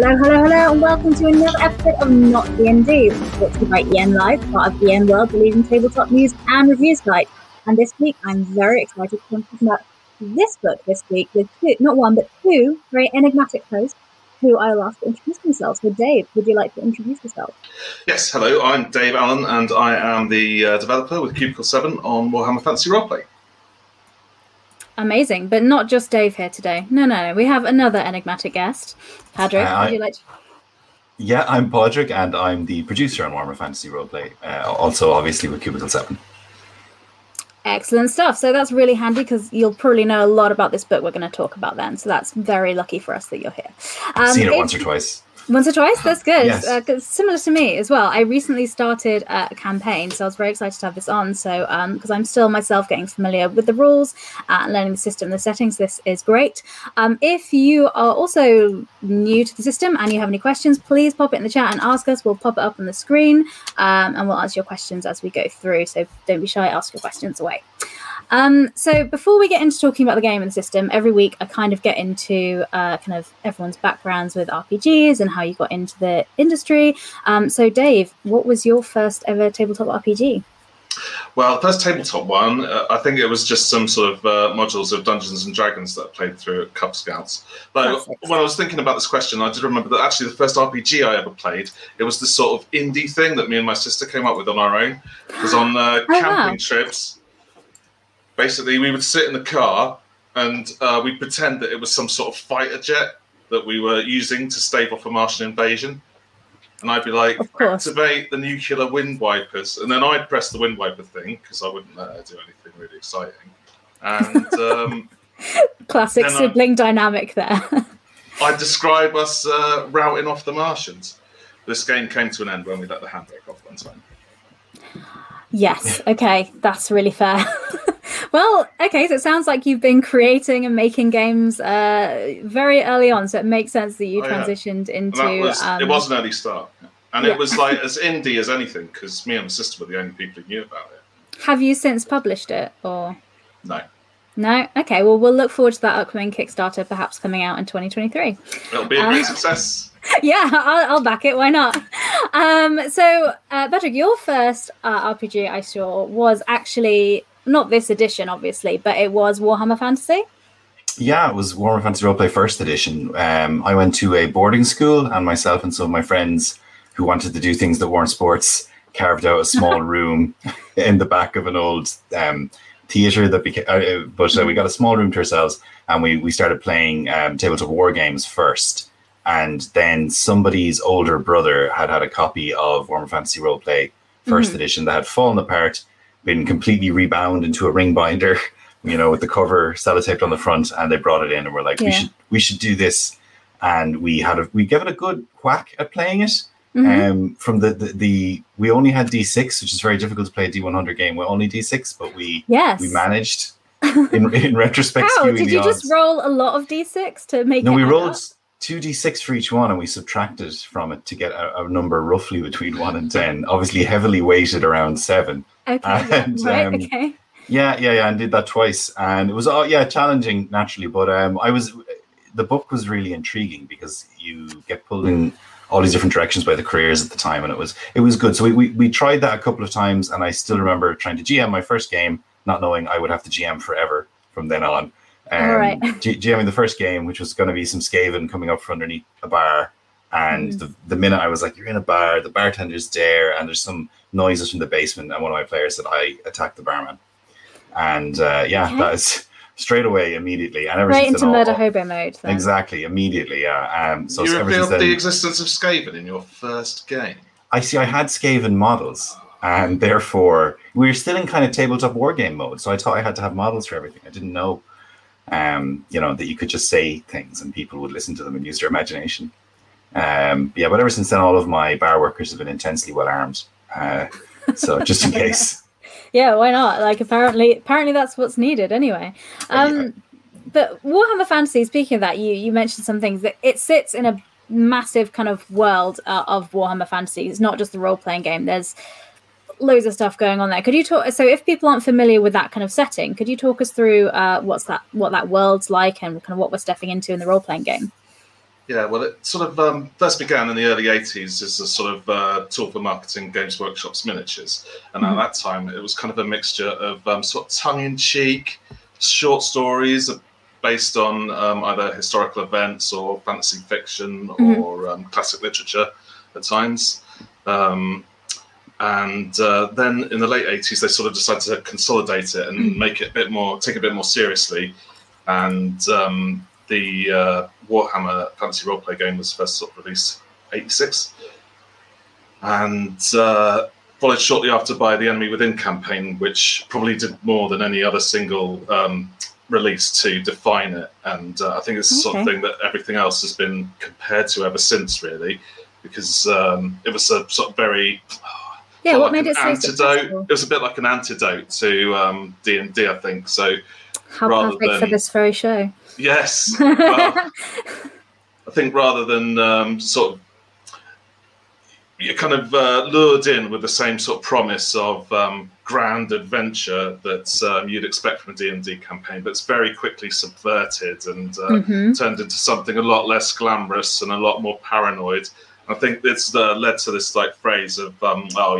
Hello, and welcome to another episode of Not D&D, brought to you by EN Live, part of the EN World, the leading tabletop news and reviews site. And this week, I'm very excited to talk about this book this week with two very enigmatic hosts who I will ask to introduce themselves. So Dave, would you like to introduce yourself? Yes, hello, I'm Dave Allen, and I am the developer with Cubicle 7 on Warhammer Fantasy Roleplay. Amazing, but not just Dave here today. No, we have another enigmatic guest. Padraig, would you like to... Yeah, I'm Padraig, and I'm the producer on Warhammer Fantasy Roleplay, also obviously with Cubicle 7. Excellent stuff. So that's really handy because you'll probably know a lot about this book we're going to talk about then, so that's very lucky for us that you're here. I've seen it once or twice. Once or twice? That's good. Yes. Similar to me as well. I recently started a campaign, so I was very excited to have this on. So, because I'm still myself getting familiar with the rules and learning the system, the settings, this is great. If you are also new to the system and you have any questions, please pop it in the chat and ask us. We'll pop it up on the screen and we'll answer your questions as we go through. So don't be shy, ask your questions away. So before we get into talking about the game and the system, every week I kind of get into kind of everyone's backgrounds with RPGs and how you got into the industry. So Dave, what was your first ever tabletop RPG? Well, the first tabletop one, I think it was just some sort of modules of Dungeons and Dragons that I played through at Cub Scouts. Though, when I was thinking about this question, I did remember that actually the first RPG I ever played, it was the sort of indie thing that me and my sister came up with on our own. It was on camping trips. Basically, we would sit in the car and we'd pretend that it was some sort of fighter jet that we were using to stave off a Martian invasion. And I'd be like, activate the nuclear wind wipers. And then I'd press the wind wiper thing because I wouldn't do anything really exciting. And classic sibling dynamic there. I'd describe us routing off the Martians. This game came to an end when we let the handbrake off one time. Yes, okay, that's really fair. Well, okay, so it sounds like you've been creating and making games very early on, so it makes sense that you transitioned into... it was an early start, and it was like as indie as anything, because me and my sister were the only people who knew about it. Have you since published it, or...? No? Okay, well, we'll look forward to that upcoming Kickstarter perhaps coming out in 2023. It'll be a great success. Yeah, I'll back it. Why not? So, Padraig, your first RPG I saw was actually... not this edition, obviously, but it was Warhammer Fantasy? Yeah, it was Warhammer Fantasy Roleplay First Edition. I went to a boarding school, and myself and some of my friends who wanted to do things that weren't sports carved out a small room in the back of an old theatre. But we got a small room to ourselves, and we started playing tabletop war games first. And then somebody's older brother had a copy of Warhammer Fantasy Roleplay First Edition that had fallen apart, been completely rebound into a ring binder, with the cover sellotaped on the front, and they brought it in and were like, we should do this. And we gave it a good whack at playing it. From the we only had D6, which is very difficult to play a D100 game. We're only D6, but we managed in retrospect. How did you just roll a lot of D6 to make it? No, we rolled 2d6 for each one, and we subtracted from it to get a number roughly between 1 and 10. Obviously, heavily weighted around 7. Okay. Yeah, and did that twice, and it was challenging naturally. But the book was really intriguing because you get pulled in all these different directions by the careers at the time, and it was good. So we tried that a couple of times, and I still remember trying to GM my first game, not knowing I would have to GM forever from then on. GMing the first game, which was going to be some Skaven coming up from underneath a bar, and the minute I was like, you're in a bar, the bartender's there, and there's some noises from the basement, and one of my players said I attacked the barman, and that is straight away, immediately, and ever right into murder hobo mode then. Exactly, immediately, so you revealed the existence of Skaven in your first game. I had Skaven models, and therefore we were still in kind of tabletop war game mode, so I thought I had to have models for everything. I didn't know that you could just say things and people would listen to them and use their imagination. But ever since then, all of my bar workers have been intensely well armed. So just in case. Yeah, why not? Like apparently that's what's needed anyway. But Warhammer Fantasy, speaking of that, you mentioned some things that it sits in a massive kind of world of Warhammer Fantasy. It's not just the role-playing game. There's loads of stuff going on there. Could you talk? So, if people aren't familiar with that kind of setting, could you talk us through what that world's like, and kind of what we're stepping into in the role-playing game? Yeah, well, it sort of first began in the early 80s as a sort of tool for marketing Games Workshop's miniatures. And at that time, it was kind of a mixture of sort of tongue-in-cheek short stories based on either historical events or fantasy fiction or classic literature at times. Then in the late 80s, they sort of decided to consolidate it and make it take it a bit more seriously. And the Warhammer Fantasy Roleplay game was first sort of released 86. And followed shortly after by the Enemy Within campaign, which probably did more than any other single release to define it. And I think it's the sort of thing that everything else has been compared to ever since, really, because it was a sort of very... what made it so successful? It was a bit like an antidote to D&D, I think. So, how perfect for this very show. Yes. Well, I think rather than sort of you're kind of lured in with the same sort of promise of grand adventure that you'd expect from a D&D campaign, but it's very quickly subverted and turned into something a lot less glamorous and a lot more paranoid. I think it's led to this like phrase of,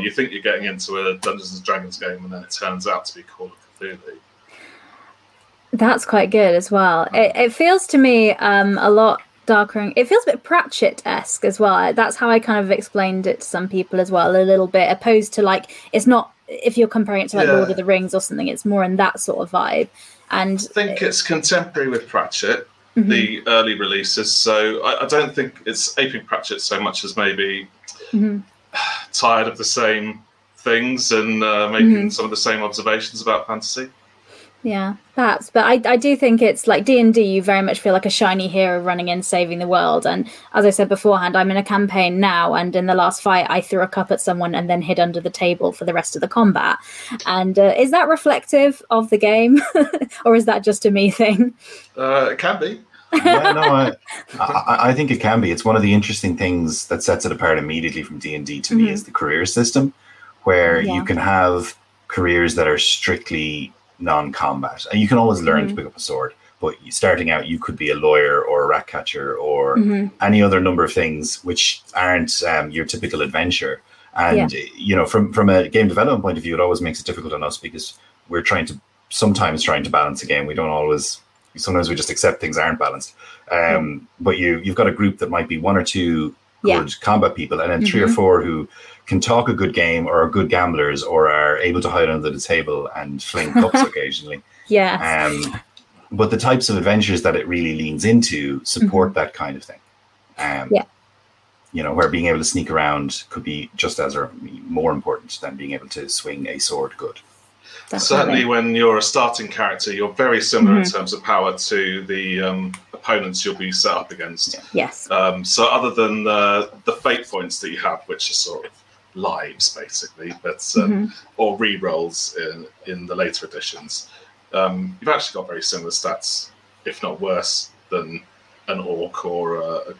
you think you're getting into a Dungeons and Dragons game and then it turns out to be Call of Cthulhu. That's quite good as well. It feels to me a lot darker. It feels a bit Pratchett-esque as well. That's how I kind of explained it to some people as well, a little bit, opposed to like, it's not, if you're comparing it to like Lord of the Rings or something, it's more in that sort of vibe. And I think it's contemporary with Pratchett. The early releases, so I don't think it's aping Pratchett so much as maybe tired of the same things and making some of the same observations about fantasy. Yeah, perhaps, but I do think it's like D&D, you very much feel like a shiny hero running in, saving the world. And as I said beforehand, I'm in a campaign now, and in the last fight, I threw a cup at someone and then hid under the table for the rest of the combat. And is that reflective of the game, or is that just a me thing? It can be. Yeah, no, I think it can be. It's one of the interesting things that sets it apart immediately from D&D to me is the career system, where you can have careers that are strictly non-combat, and you can always learn to pick up a sword, but starting out you could be a lawyer or a rat catcher or any other number of things which aren't your typical adventure. And you know, from a game development point of view, it always makes it difficult on us because we're sometimes trying to balance a game. We don't always, sometimes we just accept things aren't balanced, but you've got a group that might be one or two good combat people, and then three or four who can talk a good game or are good gamblers or are able to hide under the table and fling cups occasionally. But the types of adventures that it really leans into support that kind of thing. You know, where being able to sneak around could be just as or more important than being able to swing a sword good. Definitely. Certainly when you're a starting character, you're very similar in terms of power to the opponents you'll be set up against. Yes. So other than the fate points that you have, which are sort of lives basically, but or re-rolls in the later editions, you've actually got very similar stats, if not worse, than an orc or a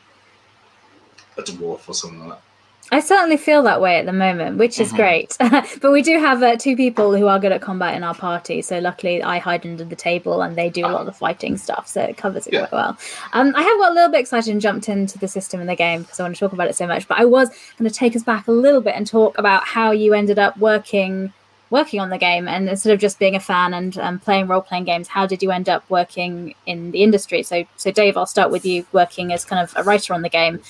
dwarf or something like that. I certainly feel that way at the moment, which is great. But we do have two people who are good at combat in our party. So luckily I hide under the table and they do a lot of the fighting stuff. So it covers it quite well. I have got a little bit excited and jumped into the system in the game because I want to talk about it so much. But I was going to take us back a little bit and talk about how you ended up working on the game, and instead of just being a fan and playing role-playing games, how did you end up working in the industry? So Dave, I'll start with you working as kind of a writer on the game.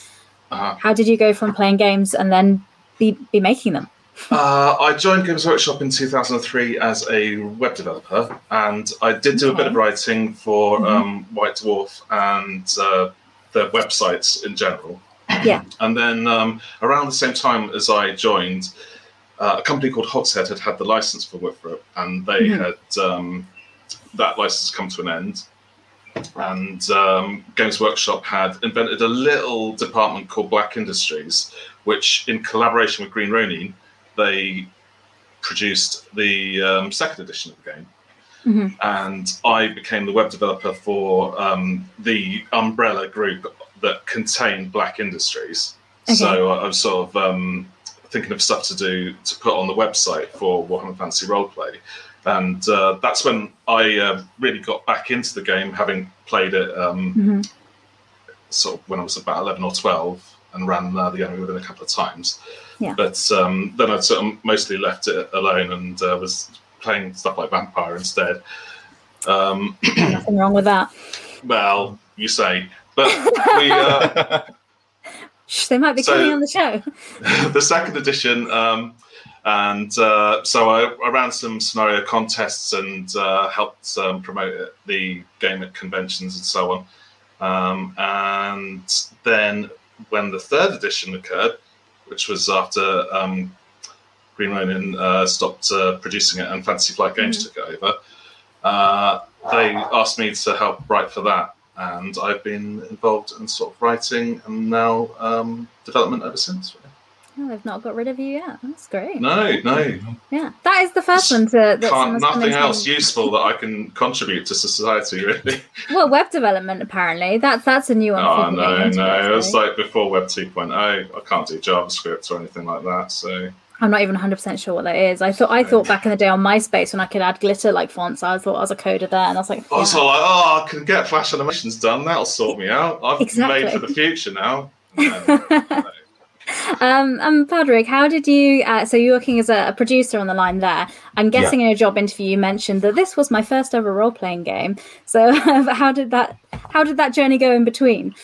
How did you go from playing games and then be making them? I joined Games Workshop in 2003 as a web developer, and I did do a bit of writing for White Dwarf and their websites in general. Yeah. And then around the same time as I joined, a company called Hogshead had the license for Withrop, and they had that license come to an end. And Games Workshop had invented a little department called Black Industries, which, in collaboration with Green Ronin, they produced the second edition of the game. And I became the web developer for the umbrella group that contained Black Industries. Okay. So I was sort of thinking of stuff to do to put on the website for Warhammer Fantasy Roleplay. And that's when I really got back into the game, having played it sort of when I was about 11 or 12 and ran the Enemy Within a couple of times. Yeah. But then I sort of mostly left it alone and was playing stuff like Vampire instead. Nothing wrong with that. Well, you say. But we... they might be coming on the show. The second edition... so I ran some scenario contests and helped promote it, the game at conventions and so on. And then when the third edition occurred, which was after Green Ronin stopped producing it and Fantasy Flight Games took it over, they asked me to help write for that. And I've been involved in sort of writing and now development ever since. Oh, they've not got rid of you yet. That's great. No. Yeah, that is the first one to... Nothing else useful that I can contribute to society, really. Well, web development, apparently. That's a new one. Oh, no. It was like before Web 2.0. I can't do JavaScript or anything like that, so... I'm not even 100% sure what that is. I thought back in the day on MySpace when I could add glitter like fonts, I thought I was a coder there, and I was like... Yeah. I was like, I can get Flash animations done. That'll sort me out. I've made for the future now. No. And Padraig, how did you so you're working as a producer on the line there. I'm guessing in a job interview you mentioned that this was my first ever role-playing game, so how did that journey go in between?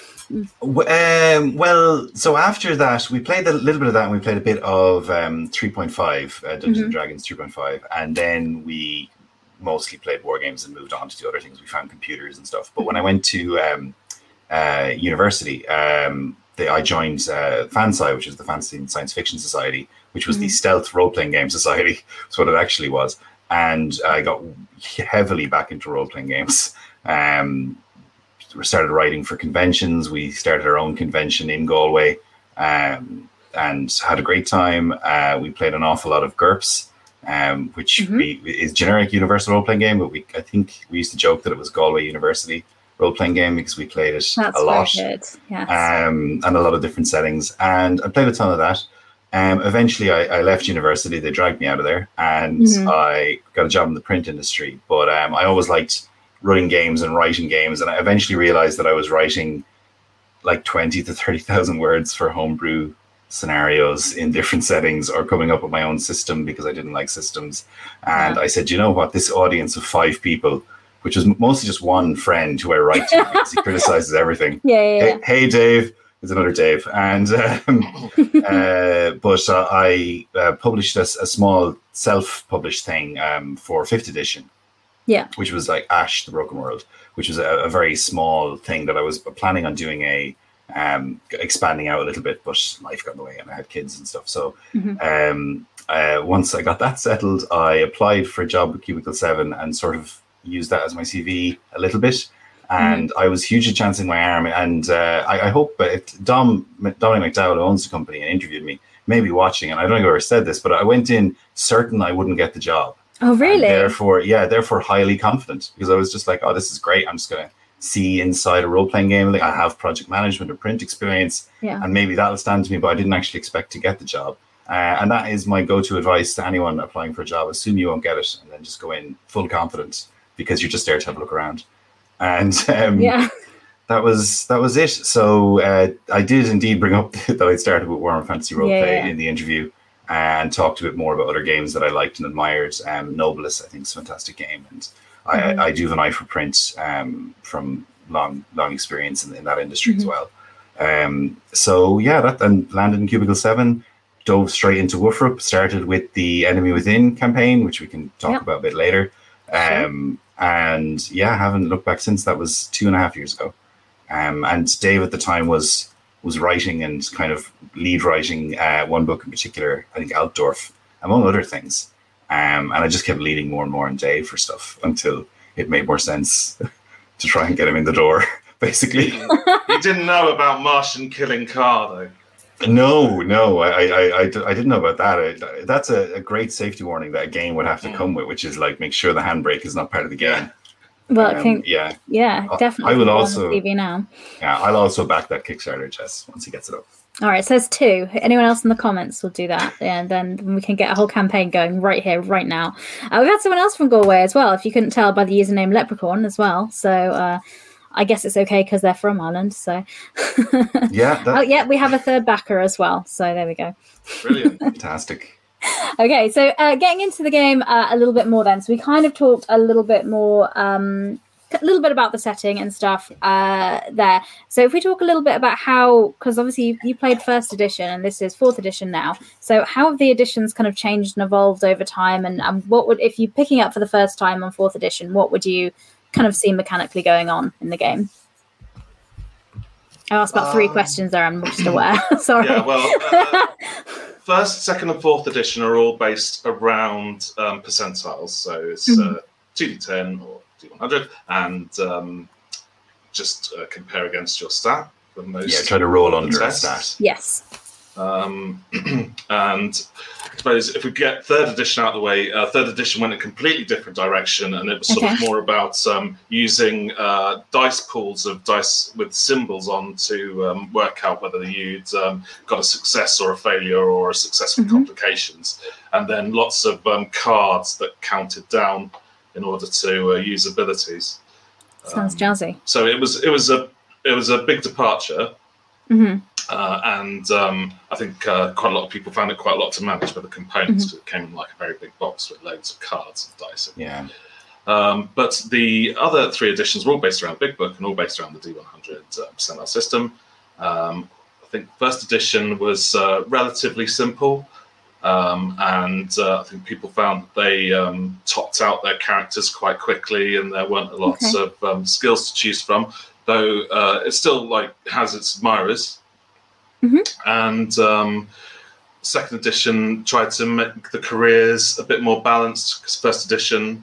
Well, so after that we played a little bit of that, and we played a bit of 3.5 Dungeons and Dragons 3.5, and then we mostly played war games and moved on to do other things. We found computers and stuff, but when I went to university, I joined FanSci, which is the Fantasy and Science Fiction Society, which was the stealth role-playing game society. That's what it actually was. And I got heavily back into role-playing games. We started writing for conventions. We started our own convention in Galway and had a great time. We played an awful lot of GURPS, which is generic universal role-playing game, but I think we used to joke that it was Galway University role-playing game because we played it a lot. Yes. And a lot of different settings. And I played a ton of that. Eventually, I left university. They dragged me out of there. And I got a job in the print industry. But I always liked running games and writing games. And I eventually realized that I was writing like 20 to 30,000 words for homebrew scenarios in different settings, or coming up with my own system because I didn't like systems. And I said, you know what? This audience of 5 people, which was mostly just one friend who I write to because he criticizes everything. Yeah. Hey, Dave. There's another Dave. And but I published a small self-published thing for 5th edition, which was like Ash, the Broken World, which was a very small thing that I was planning on doing expanding out a little bit, but life got in the way and I had kids and stuff. So once I got that settled, I applied for a job at Cubicle 7 and sort of use that as my CV a little bit, and I was hugely chancing my arm. And I hope Dom McDowell, who owns the company and interviewed me, may be watching, and I don't know if I said this, but I went in certain I wouldn't get the job. Oh, really? Therefore highly confident, because I was just like, oh, this is great. I'm just going to see inside a role-playing game. Like, I have project management or print experience, and maybe that'll stand to me, but I didn't actually expect to get the job. And that is my go-to advice to anyone applying for a job. Assume you won't get it, and then just go in full confidence, because you're just there to have a look around. And that was it. So I did indeed bring up that I started with Warhammer Fantasy Roleplay in the interview, and talked a bit more about other games that I liked and admired. Nobilis, I think, is a fantastic game. And I do have an eye for print from long experience in that industry as well. And landed in Cubicle 7, dove straight into Woofrup, started with the Enemy Within campaign, which we can talk about a bit later. And haven't looked back since. That was 2.5 years ago. And Dave at the time was writing and kind of lead writing one book in particular, I think Altdorf, among other things. And I just kept leading more and more on Dave for stuff until it made more sense to try and get him in the door, basically. You didn't know about Martian killing Car, though. No, I didn't know about that. That's a great safety warning that a game would have to come with, which is like, make sure the handbrake is not part of the game. Well, definitely. I will also TV now. Yeah, I'll also back that Kickstarter chest once he gets it up. All right, so there's 2. Anyone else in the comments will do that, and then we can get a whole campaign going right here, right now. We've had someone else from Galway as well, if you couldn't tell by the username Leprechaun as well. So I guess it's okay because they're from Ireland. So yeah. That... Oh yeah, we have a third backer as well. So there we go. Brilliant, fantastic. Okay, so getting into the game a little bit more then. So we kind of talked a little bit more, a little bit about the setting and stuff there. So if we talk a little bit about how, because obviously you played first edition and this is fourth edition now. So how have the editions kind of changed and evolved over time? And what would, if you're picking up for the first time on fourth edition, what would you kind of see mechanically going on in the game? I asked about three questions there, I'm just aware. Sorry. Yeah, well... First, second, and fourth edition are all based around percentiles, so it's 2d10 or 2d100, and just compare against your stat. The most try to roll under a stat. Yes. And I suppose if we get third edition out of the way, third edition went in a completely different direction, and it was sort of more about using dice pools of dice with symbols on to work out whether you'd got a success or a failure or a success with complications, and then lots of cards that counted down in order to use abilities. Sounds jazzy. So it was a big departure. Mm-hmm. And I think quite a lot of people found it quite a lot to manage with the components. It came in like a very big box with loads of cards and dice. Yeah. But the other three editions were all based around Big Book and all based around the D100 percentile system. I think first edition was relatively simple, and I think people found that they topped out their characters quite quickly, and there weren't lots of skills to choose from. Though it still has its admirers. And second edition tried to make the careers a bit more balanced, because first edition,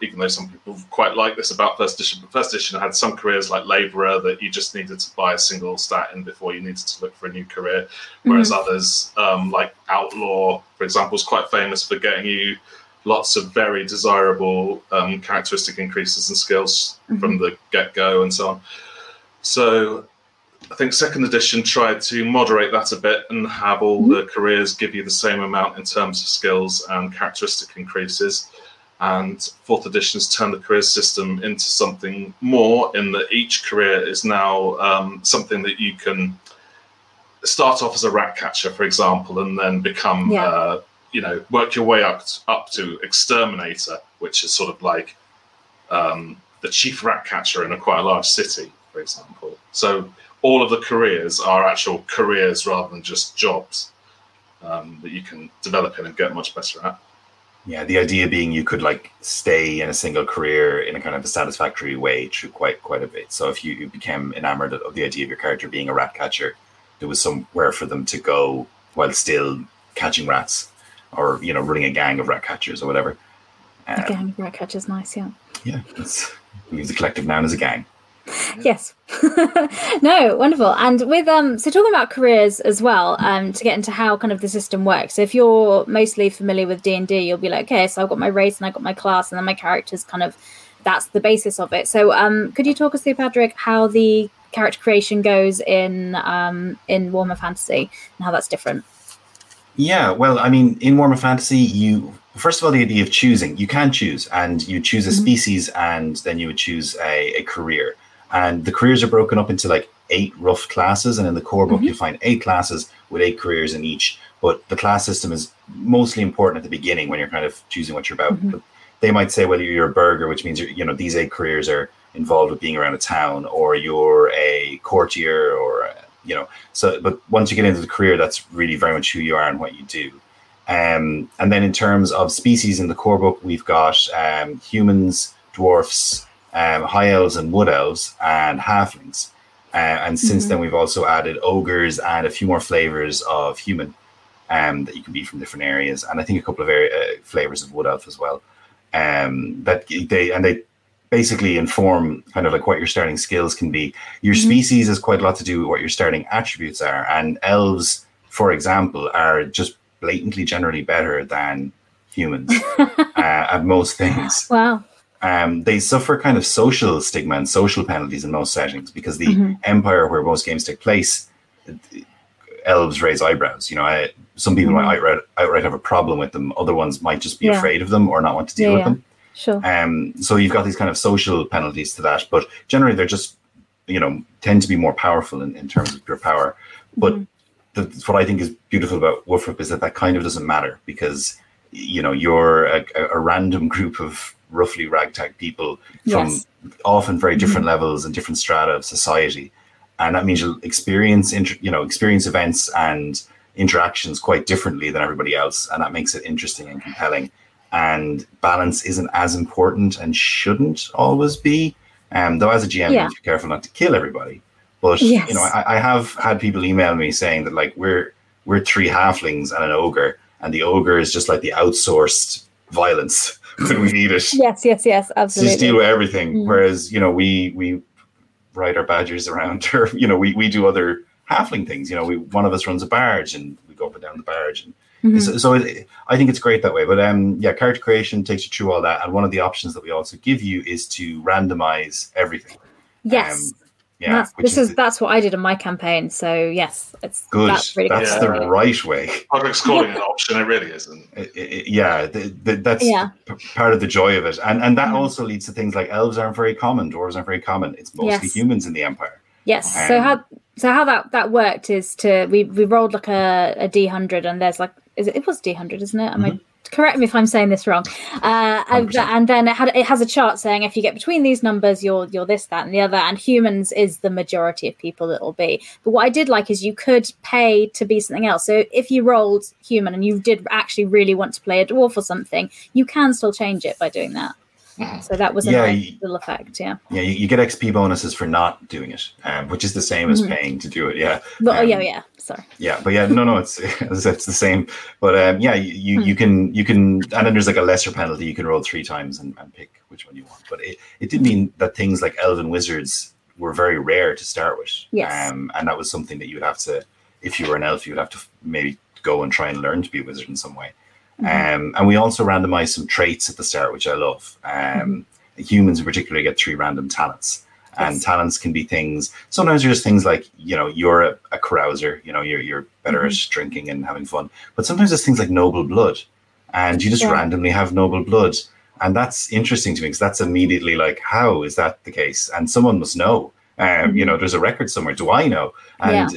even though some people quite like this about first edition, but first edition had some careers like labourer that you just needed to buy a single stat in before you needed to look for a new career, whereas others, like outlaw, for example, is quite famous for getting you lots of very desirable characteristic increases and skills from the get-go and so on. So... I think second edition tried to moderate that a bit and have all the careers give you the same amount in terms of skills and characteristic increases. And fourth edition's turned the career system into something more, in that each career is now something that you can start off as a rat catcher, for example, and then become, work your way up to exterminator, which is sort of like the chief rat catcher in a quite large city, for example. So all of the careers are actual careers rather than just jobs that you can develop in and get much better at. Yeah, the idea being you could stay in a single career in a kind of a satisfactory way through quite a bit. So if you became enamored of the idea of your character being a rat catcher, there was somewhere for them to go while still catching rats, or running a gang of rat catchers or whatever. A gang of rat catchers, nice, yeah. Yeah, we use the collective noun as a gang. Yes. No, wonderful. And with so talking about careers as well, to get into how kind of the system works. So if you're mostly familiar with D&D, you'll be like, okay, so I've got my race and I've got my class, and then my character's kind of, that's the basis of it. So could you talk us through, Padraig, how the character creation goes in Warhammer Fantasy and how that's different? Yeah, well, I mean, in Warhammer Fantasy, you first of all, the idea of choosing, you can choose, and you choose a species, and then you would choose a career. And the careers are broken up into 8 rough classes. And in the core book, you'll find 8 classes with 8 careers in each. But the class system is mostly important at the beginning when you're kind of choosing what you're about. But they might say, well, you're a burger, which means, these 8 careers are involved with being around a town, or you're a courtier, so, but once you get into the career, that's really very much who you are and what you do. And then in terms of species in the core book, we've got humans, dwarfs, high elves and wood elves and halflings, and since then we've also added ogres and a few more flavors of human that you can be from different areas, and I think a couple of flavors of wood elf as well. They basically inform kind of what your starting skills can be. Your species has quite a lot to do with what your starting attributes are, and elves, for example, are just blatantly generally better than humans at most things. Wow. They suffer kind of social stigma and social penalties in most settings, because the Empire, where most games take place, elves raise eyebrows. Some people might outright have a problem with them. Other ones might just be afraid of them or not want to deal with them. Sure. So you've got these kind of social penalties to that. But generally, they're just you know, tend to be more powerful in terms of pure power. But that's what I think is beautiful about Wolfrip, is that that kind of doesn't matter, because, you know, you're a random group of roughly ragtag people from often very different levels and different strata of society. And that means you'll experience events and interactions quite differently than everybody else. And that makes it interesting and compelling. And balance isn't as important and shouldn't always be. Though as a GM, you have to be careful not to kill everybody. But, you know, I have had people email me saying that, like, we're three halflings and an ogre. And the ogre is just like the outsourced violence when we need it. Yes, absolutely. Just deal with everything. Whereas, you know, we ride our badgers around, or, you know, we do other halfling things. You know, one of us runs a barge and we go up and down the barge. And so I think it's great that way. But character creation takes you through all that. And one of the options that we also give you is to randomize everything. Yes. That's what I did in my campaign. So yes, it's good. That's the right way. Padraig's calling it an option. It really isn't. That's part of the joy of it, and that also leads to things like elves aren't very common, dwarves aren't very common. It's mostly humans in the Empire. Yes. So how that worked is we rolled like a D100, and there's like it was D100, isn't it? Correct me if I'm saying this wrong. And then it has a chart saying if you get between these numbers, you're this, that, and the other. And humans is the majority of people that will be. But what I did like is you could pay to be something else. So if you rolled human and you did actually really want to play a dwarf or something, you can still change it by doing that. So that was a nice little effect. You get XP bonuses for not doing it, which is the same as paying to do it. It's the same. But you can, and then there's like a lesser penalty. You can roll three times and pick which one you want. But it did mean that things like elven wizards were very rare to start with. Yes. And that was something that you would have to, if you were an elf, you would have to maybe go and try and learn to be a wizard in some way. And we also randomized some traits at the start, which I love. Humans in particular get three random talents, and talents can be things. Sometimes they're just things like, you know, you're a carouser, you know, you're better at drinking and having fun. But sometimes it's things like noble blood, and you just randomly have noble blood. And that's interesting to me, because that's immediately like, how is that the case? And someone must know, you know, there's a record somewhere. Do I know? And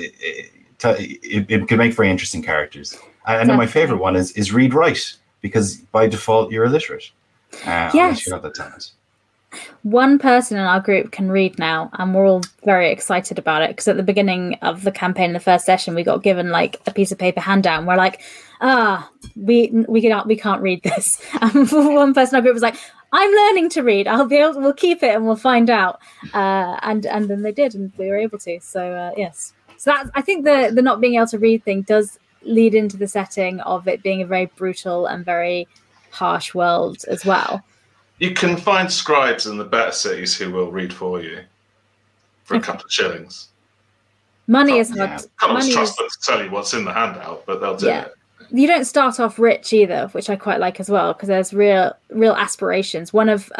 it can make very interesting characters. I know my favorite one is read write, because by default you're illiterate. Unless you have that talent. One person in our group can read now, and we're all very excited about it, because at the beginning of the campaign, the first session, we got given like a piece of paper handout, and we're like, we can't read this. And one person in our group was like, I'm learning to read. We'll keep it and we'll find out. And then they did, and we were able to. So yes. So that, I think the not being able to read thing does lead into the setting of it being a very brutal and very harsh world as well. You can find scribes in the better cities who will read for you for a couple of shillings. Can't trust them to tell you what's in the handout, but they'll do it. You don't start off rich either, which I quite like as well, because there's real aspirations. One of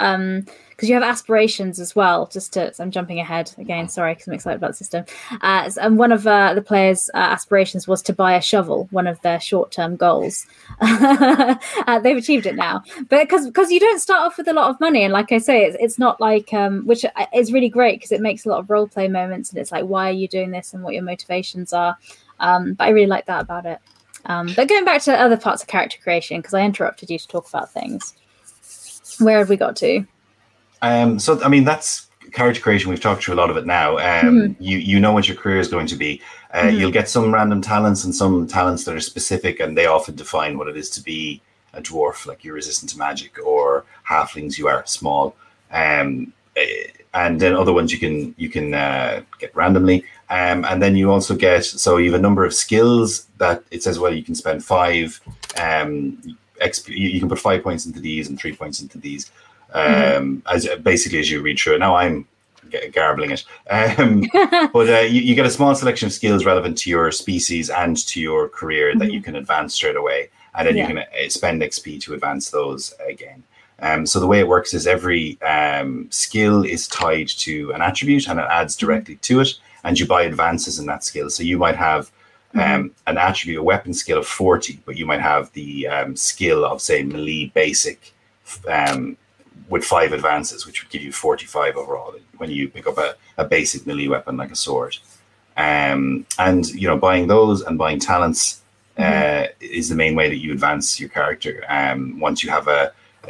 because you have aspirations as well. I'm jumping ahead again. Sorry, because I'm excited about the system. And one of the players' aspirations was to buy a shovel. One of their short-term goals. They've achieved it now, but because you don't start off with a lot of money, and like I say, it's not like which is really great, because it makes a lot of role play moments, and it's like, why are you doing this and what your motivations are. But I really like that about it. But going back to other parts of character creation, because I interrupted you to talk about things. Where have we got to? So, I mean, that's character creation. We've talked through a lot of it now. You know what your career is going to be. You'll get some random talents and some talents that are specific, and they often define what it is to be a dwarf, like you're resistant to magic, or halflings, you are small. And then other ones you can get randomly. And then you also get, so you have a number of skills that it says, well, you can spend 5, XP, you can put 5 points into these and 3 points into these, as you read through it. Now I'm garbling it. But you get a small selection of skills relevant to your species and to your career that you can advance straight away. And then you can spend XP to advance those again. So the way it works is every skill is tied to an attribute, and it adds directly to it. And you buy advances in that skill. So you might have an attribute, a weapon skill of 40, but you might have the skill of, say, melee basic with 5 advances, which would give you 45 overall when you pick up a basic melee weapon like a sword. And, you know, buying those and buying talents is the main way that you advance your character. Once you have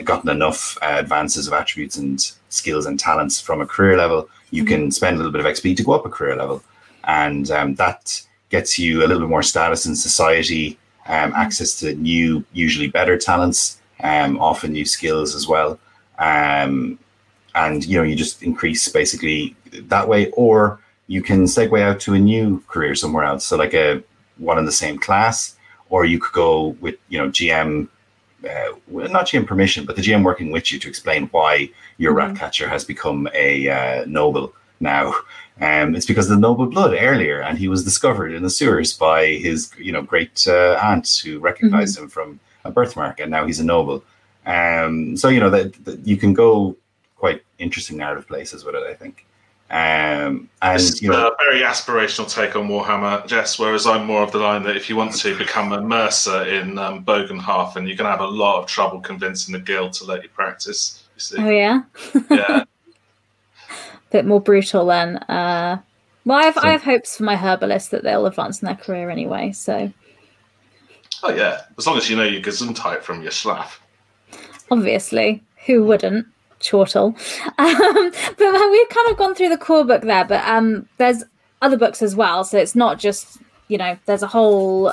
gotten enough advances of attributes and skills and talents from a career level, you can spend a little bit of XP to go up a career level. And that gets you a little bit more status in society, access to new, usually better talents, often new skills as well. And, you know, you just increase basically that way, or you can segue out to a new career somewhere else. So like a one in the same class, or you could go with, you know, GM, not GM permission, but the GM working with you to explain why your rat catcher has become a noble now. It's because of the noble blood earlier, and he was discovered in the sewers by his, you know, great aunt who recognized him from a birthmark, and now he's a noble. So, you know, that you can go quite interesting narrative places with it, I think. And it's, you know, a very aspirational take on Warhammer, Jess, whereas I'm more of the line that if you want to become a mercer in Bogenhafen, you're going to have a lot of trouble convincing the guild to let you practice, you see. Oh, yeah? Yeah. Bit more brutal then. Well, I have hopes for my herbalist that they'll advance in their career anyway, so... Oh, yeah. As long as you know your Gesundheit from your Schlaf. Obviously, who wouldn't? Chortle. But we've kind of gone through the core book there, but there's other books as well, so it's not just, you know, there's a whole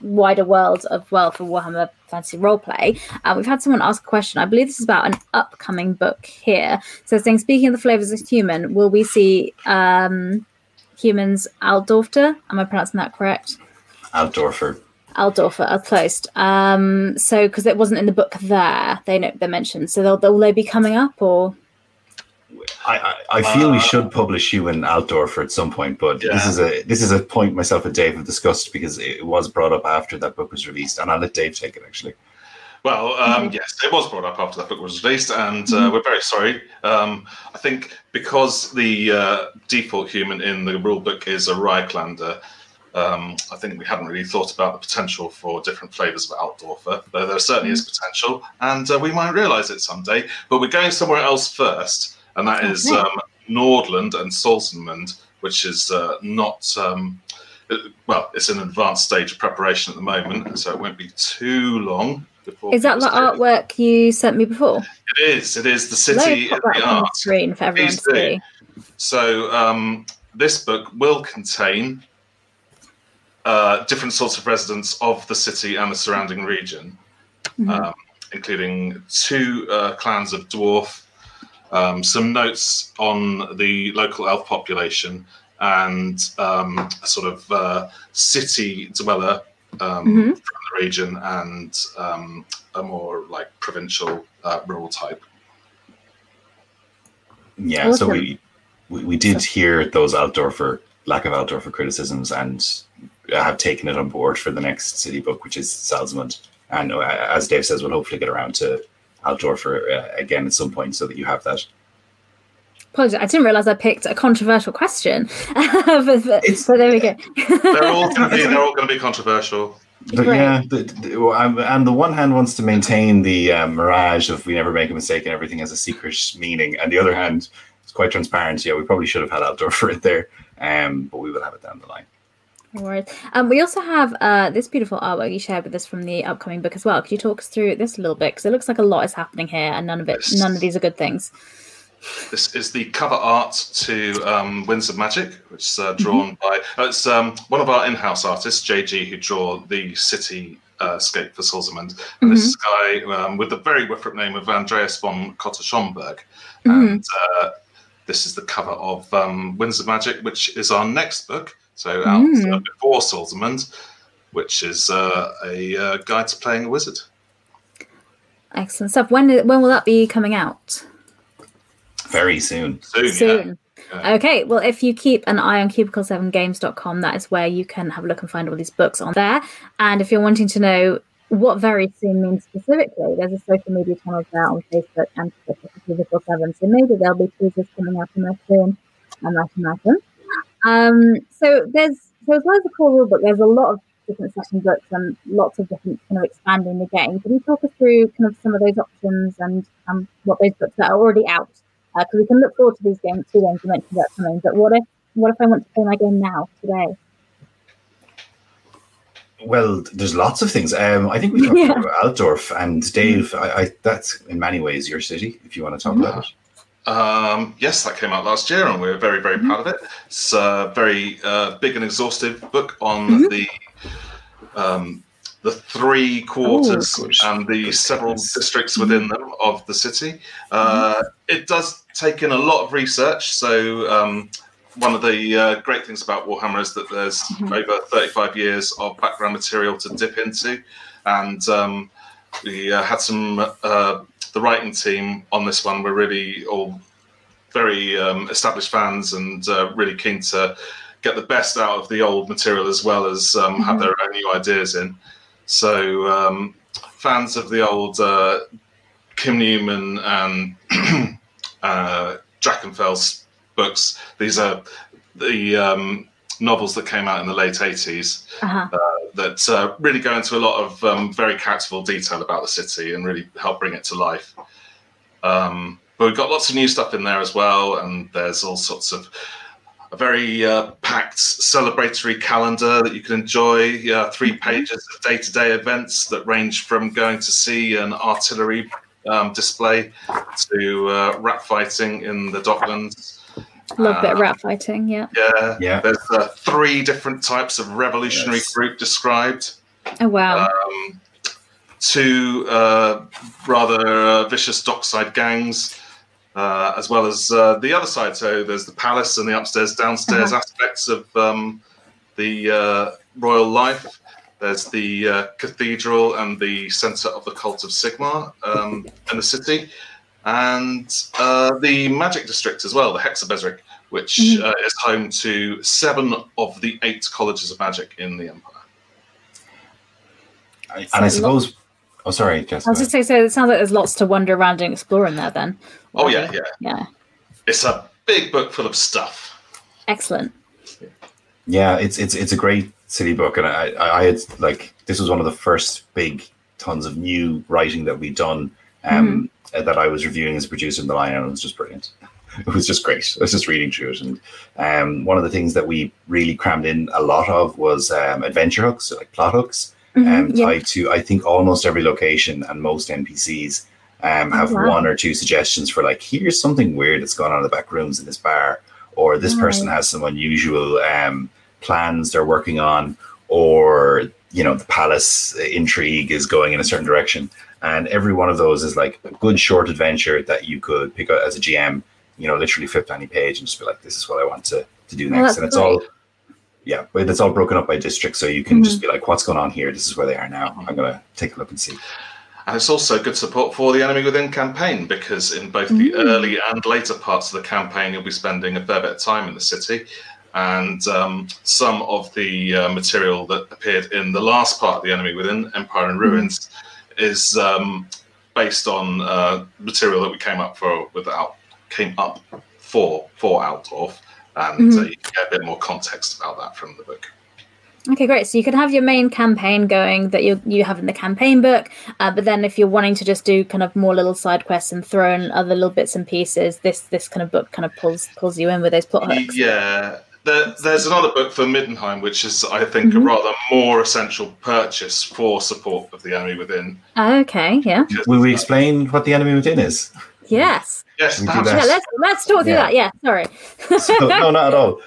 wider world of wealth for Warhammer Fantasy Roleplay. We've had someone ask a question. I believe this is about an upcoming book here. So it's saying, speaking of the flavours of human, will we see humans Altdorfer? Am I pronouncing that correct? Altdorfer are closed. So because it wasn't in the book there, they mentioned. So will they be coming up, or? I feel we should publish you in Altdorf at some point, but this is a point myself and Dave have discussed because it was brought up after that book was released, and I'll let Dave take it actually. Well, yes, it was brought up after that book was released, and we're very sorry. I think because the default human in the rule book is a Reiklander, I think we hadn't really thought about the potential for different flavours of Altdorfer, though there certainly is potential, and we might realise it someday. But we're going somewhere else first, and that is Nordland and Salzmund, which is not... it's an advanced stage of preparation at the moment, so it won't be too long. Is that the artwork you sent me before? It is the city of the art. Screen for everyone to see. So this book will contain... different sorts of residents of the city and the surrounding region, including 2 clans of dwarf, some notes on the local elf population, and a sort of city dweller from the region, and a more like provincial rural type. Yeah, awesome. So we did hear those lack of Altdorfer criticisms, and have taken it on board for the next city book, which is Salzmund. And as Dave says, we'll hopefully get around to Altdorfer again at some point so that you have that. Apologies, I didn't realise I picked a controversial question. So there we go. they're all going to be controversial. But yeah, on the one hand wants to maintain the mirage of we never make a mistake and everything has a secret meaning. On the other hand, it's quite transparent. Yeah, we probably should have had Altdorfer in there, but we will have it down the line. No worries. We also have this beautiful artwork you shared with us from the upcoming book as well. Could you talk us through this a little bit? Because it looks like a lot is happening here, and none of these are good things. This is the cover art to Winds of Magic, which is drawn by it's one of our in-house artists, JG, who drew the city scape for Salzmund. And this guy with the very whiff-rip name of Andreas von Kotter-Schomburg. And this is the cover of Winds of Magic, which is our next book. So out before Salzmund, which is a guide to playing a wizard. Excellent stuff. When will that be coming out? Very soon. Soon. Yeah. Okay. Well, if you keep an eye on cubicle7games.com, that is where you can have a look and find all these books on there. And if you're wanting to know what very soon means specifically, there's a social media channel there on Facebook and Cubicle7. So maybe there'll be teasers coming out from there soon. And that's awesome. So as well as the core rule book, there's a lot of different session books and lots of different kind of expanding the game. Can you talk us through kind of some of those options and what those books that are already out? Because we can look forward to these games, two games you mentioned that coming. But what if I want to play my game now today? Well, there's lots of things. I think we talked about Altdorf and Dave. I that's in many ways your city. If you want to talk about it. Yes, that came out last year, and we're very, very proud of it. It's a very big and exhaustive book on the three quarters and the several districts within them of the city. It does take in a lot of research. So one of the great things about Warhammer is that there's over 35 years of background material to dip into, and we had some. The writing team on this one were really all very established fans and really keen to get the best out of the old material as well as have their own new ideas in. So fans of the old Kim Newman and Drachenfels books, these are the novels that came out in the late 80s that really go into a lot of very characterful detail about the city and really help bring it to life. But we've got lots of new stuff in there as well, and there's all sorts of a very packed celebratory calendar that you can enjoy, 3 pages of day-to-day events that range from going to see an artillery display to rat fighting in the Docklands. Love a bit of rat fighting, yeah. There's 3 different types of revolutionary group described. Oh, wow. 2 rather vicious dockside gangs, as well as the other side. So there's the palace and the upstairs, downstairs aspects of the royal life. There's the cathedral and the centre of the cult of Sigmar in the city. And the magic district as well, the Hexabesric, which is home to 7 of the 8 colleges of magic in the Empire. And I suppose... Oh, sorry, Jessica. I was just saying, so it sounds like there's lots to wander around and explore in there then. Oh, yeah. It's a big book full of stuff. Excellent. Yeah, it's a great city book. And I had, like, this was one of the first big tons of new writing that we'd done. That I was reviewing as a producer in the line, and it was just brilliant. It was just great. I was just reading through it, and one of the things that we really crammed in a lot of was adventure hooks, so like plot hooks, tied to I think almost every location and most NPCs have one or two suggestions for like here's something weird that's gone on in the back rooms in this bar, or this person has some unusual plans they're working on, or you know the palace intrigue is going in a certain direction. And every one of those is like a good short adventure that you could pick up as a GM, you know, literally flip to any page and just be like, this is what I want to do next. And it's all, but it's all broken up by district. So you can just be like, what's going on here? This is where they are now. I'm going to take a look and see. And it's also good support for the Enemy Within campaign, because in both the early and later parts of the campaign, you'll be spending a fair bit of time in the city. And some of the material that appeared in the last part of the Enemy Within, Empire in Ruins, is based on material that we came up for Altdorf, and you get a bit more context about that from the book. Okay, great. So you can have your main campaign going that you have in the campaign book, but then if you're wanting to just do kind of more little side quests and throw in other little bits and pieces, this kind of book kind of pulls you in with those plot hooks. Yeah. There's another book for Middenheim, which is, I think, a rather more essential purchase for support of the Enemy Within. Okay, yeah. Will we explain what the Enemy Within is? Yes. Let's talk through that. Yeah, sorry. So, no, not at all.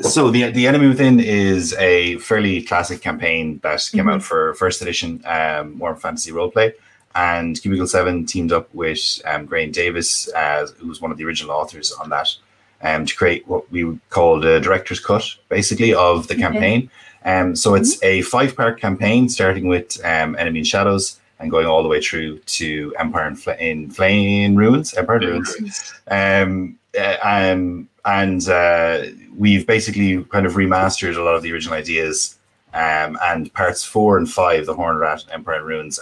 So the Enemy Within is a fairly classic campaign that came out for first edition Warhammer Fantasy Roleplay. And Cubicle 7 teamed up with Graeme Davis, who was one of the original authors on that, to create what we would call the director's cut, basically, of the campaign. So it's a 5-part campaign, starting with Enemy in Shadows and going all the way through to Empire in Ruins. And we've basically kind of remastered a lot of the original ideas. And parts 4 and 5, The Horned Rat and Empire in Ruins,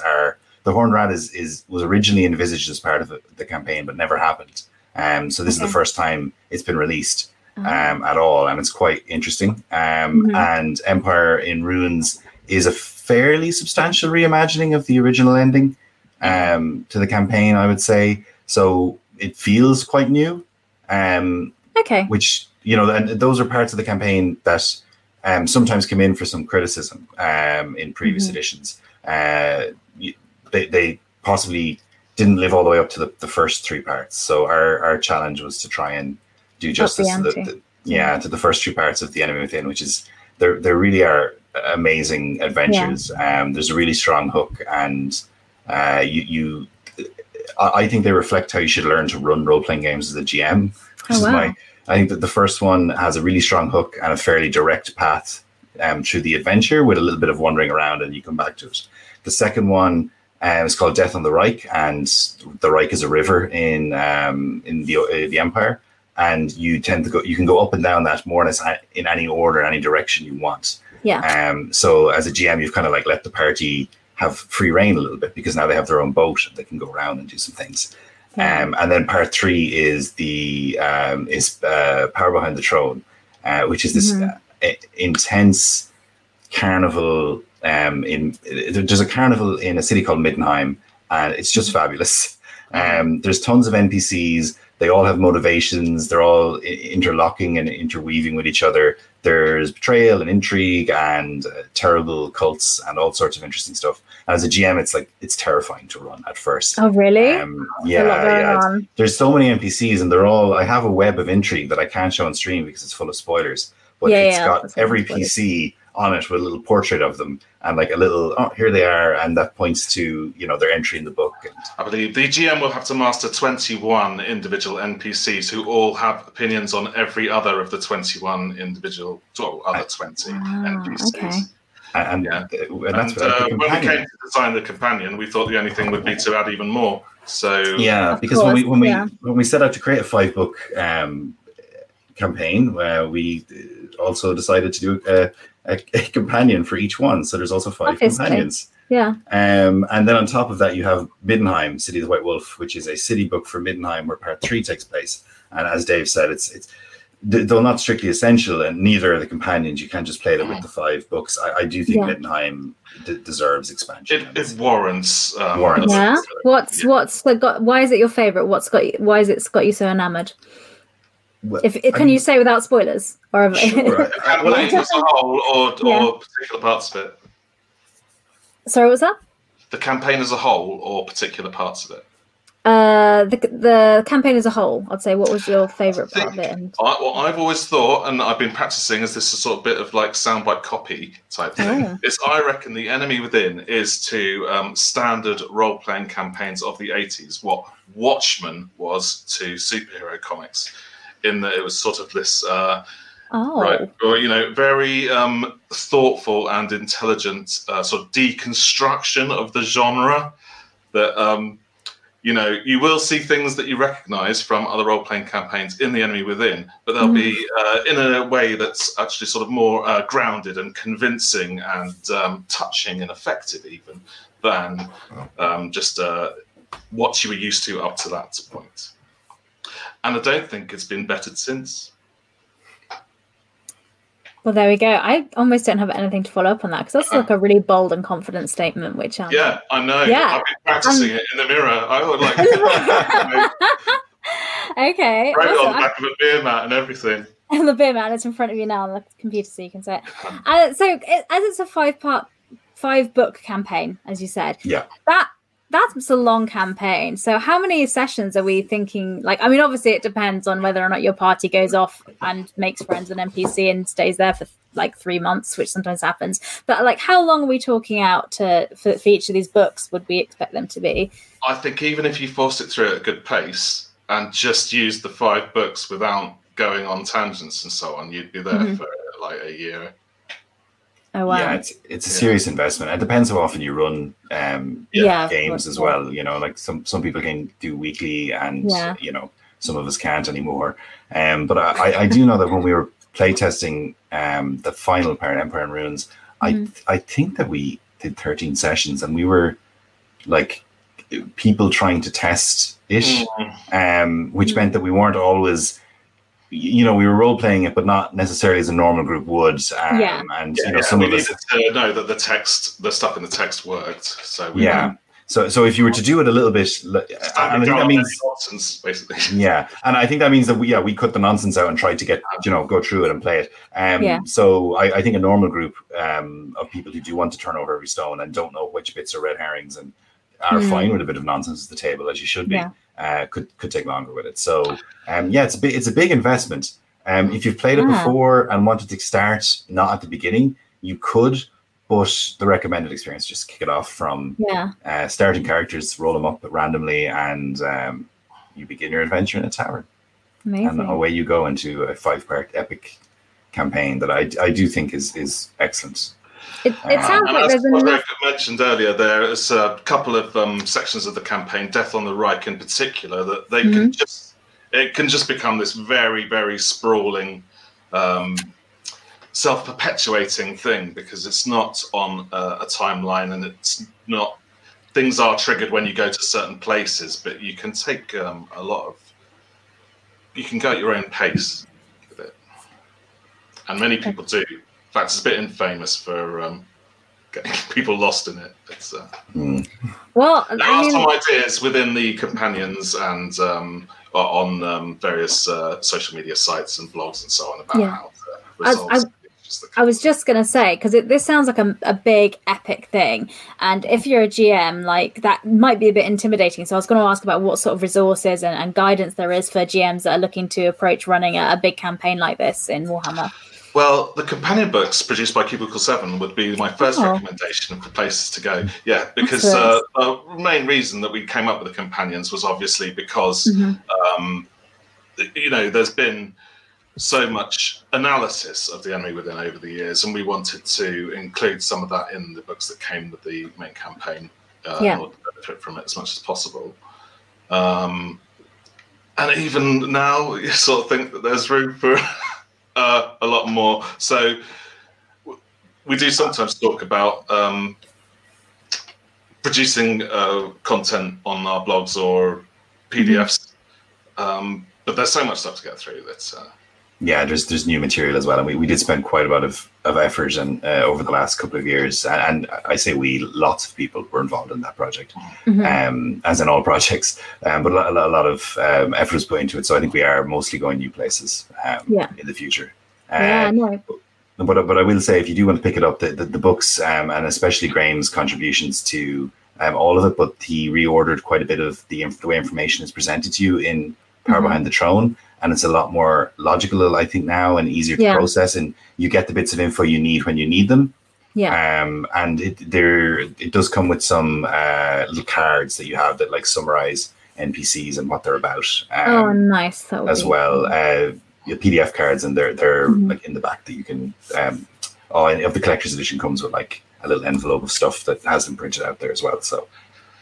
The Horned Rat was originally envisaged as part of the campaign, but never happened. So this is the first time it's been released. at all, and it's quite interesting. And Empire in Ruins is a fairly substantial reimagining of the original ending to the campaign, I would say. So it feels quite new. Okay. Which, you know, those are parts of the campaign that sometimes come in for some criticism in previous editions. They possibly didn't live all the way up to the first three parts. So our challenge was to try and do justice to the first three parts of The Enemy Within, which is there really are amazing adventures. There's a really strong hook, and I think they reflect how you should learn to run role-playing games as a GM. I think that the first one has a really strong hook and a fairly direct path through the adventure with a little bit of wandering around, and you come back to it. The second one is called Death on the Reik, and the Reik is a river in the Empire, and you can go up and down that more or less in any order, any direction you want. So as a GM, you've kind of like let the party have free reign a little bit, because now they have their own boat and they can go around and do some things. And then part three is Power Behind the Throne, which is this intense carnival. There's a carnival in a city called Middenheim, and it's just fabulous. There's tons of NPCs. They all have motivations. They're all interlocking and interweaving with each other. There's betrayal and intrigue and terrible cults and all sorts of interesting stuff. And as a GM, it's terrifying to run at first. Oh, really? There's so many NPCs, and they're all... I have a web of intrigue that I can't show on stream because it's full of spoilers. But it's got every PC on it with a little portrait of them and like a little, oh, here they are. And that points to, you know, their entry in the book. And I believe the GM will have to master 21 individual NPCs who all have opinions on every other of the 21 individual, well, other 20 NPCs. Okay. And that's when we came to design the companion, we thought the only thing would be to add even more. So when we set out to create a 5-book campaign, where we also decided to do a companion for each one, so there's also 5 companions. And then on top of that, you have Middenheim, City of the White Wolf, which is a city book for Middenheim, where part 3 takes place. And as Dave said, it's though not strictly essential, and neither are the companions. You can't just play them with the 5 books. I do think Middenheim deserves expansion. It warrants. Why is it your favorite? Why has it got you so enamored? Well, can you say without spoilers? Or sure. As a whole, or particular parts of it? Sorry, what was that? The campaign as a whole, or particular parts of it? The campaign as a whole, I'd say. What was your favourite part of it? What I've always thought, and I've been practising, is this sort of bit of like soundbite copy type thing. Is I reckon The Enemy Within is to standard role-playing campaigns of the 80s what Watchmen was to superhero comics, in that it was sort of this... very thoughtful and intelligent sort of deconstruction of the genre that, you will see things that you recognise from other role-playing campaigns in The Enemy Within, but they'll be in a way that's actually sort of more grounded and convincing and touching and effective even than just what you were used to up to that point. And I don't think it's been bettered since. Well, there we go. I almost don't have anything to follow up on that, because that's like a really bold and confident statement, which... I know. Yeah. I've been practising it in the mirror. I would like to... Okay. Right on the back of a beer mat and everything. And the beer mat is in front of you now on the computer, so you can say it. As it's a 5-book campaign, as you said, that's a long campaign. So how many sessions are we thinking? Like, I mean, obviously it depends on whether or not your party goes off and makes friends with an NPC and stays there for like 3 months, which sometimes happens. But like, how long are we talking out for each of these books would we expect them to be? I think even if you forced it through at a good pace and just used the 5 books without going on tangents and so on, you'd be there for like a year. Oh, wow. Yeah, it's a serious investment. It depends how often you run games as well. You know, like some people can do weekly, and some of us can't anymore. But I do know that when we were playtesting the final part, Empire in Ruins, I think that we did 13 sessions, and we were like people trying to test ish, which meant that we weren't always you know, we were role playing it, but not necessarily as a normal group would. Some of us to know that the stuff in the text worked. So So if you were to do it a little bit, and I think that means nonsense, basically. Yeah, and I think that means that we cut the nonsense out and tried to get go through it and play it. So I think a normal group of people who do want to turn over every stone and don't know which bits are red herrings and are fine with a bit of nonsense at the table, as you should be, could take longer with it. So it's a big investment. If you've played it before and wanted to start not at the beginning, you could. But the recommended experience, just kick it off from starting characters, roll them up randomly, and you begin your adventure in a tavern. Amazing. And away you go into a 5-part epic campaign that I do think is excellent. It sounds like there's enough. I mentioned earlier, there is a couple of sections of the campaign, Death on the Reik in particular, that they can just become this very, very sprawling. Self-perpetuating thing, because it's not on a timeline, and it's not, things are triggered when you go to certain places, but you can take you can go at your own pace with it, and many people do. In fact, it's a bit infamous for getting people lost in it. It's some ideas within the companions and on various social media sites and blogs and so on about how. I was just going to say, because this sounds like a big epic thing, and if you're a GM, like, that might be a bit intimidating. So I was going to ask about what sort of resources and guidance there is for GMs that are looking to approach running a big campaign like this in Warhammer. Well, the companion books produced by Cubicle 7 would be my first recommendation for places to go. Yeah, because the main reason that we came up with the companions was obviously because there's been so much analysis of the Enemy Within over the years, and we wanted to include some of that in the books that came with the main campaign in order to benefit from it as much as possible. And even now, you sort of think that there's room for a lot more. So we do sometimes talk about producing content on our blogs or PDFs, but there's so much stuff to get through that... there's new material as well, and we did spend quite a lot of effort and over the last couple of years, and I say lots of people were involved in that project, as in all projects, but a lot of effort was put into it. So I think we are mostly going new places in the future. But I will say, if you do want to pick it up, the books and especially Graham's contributions to all of it, but he reordered quite a bit of the way information is presented to you in Power Behind the Throne. And it's a lot more logical, I think, now, and easier to process. And you get the bits of info you need when you need them. Yeah. And it does come with some little cards that you have that, like, summarize NPCs and what they're about. Nice. As well, your PDF cards, and they're like in the back that you can. And of the collector's edition comes with like a little envelope of stuff that has them printed out there as well. So.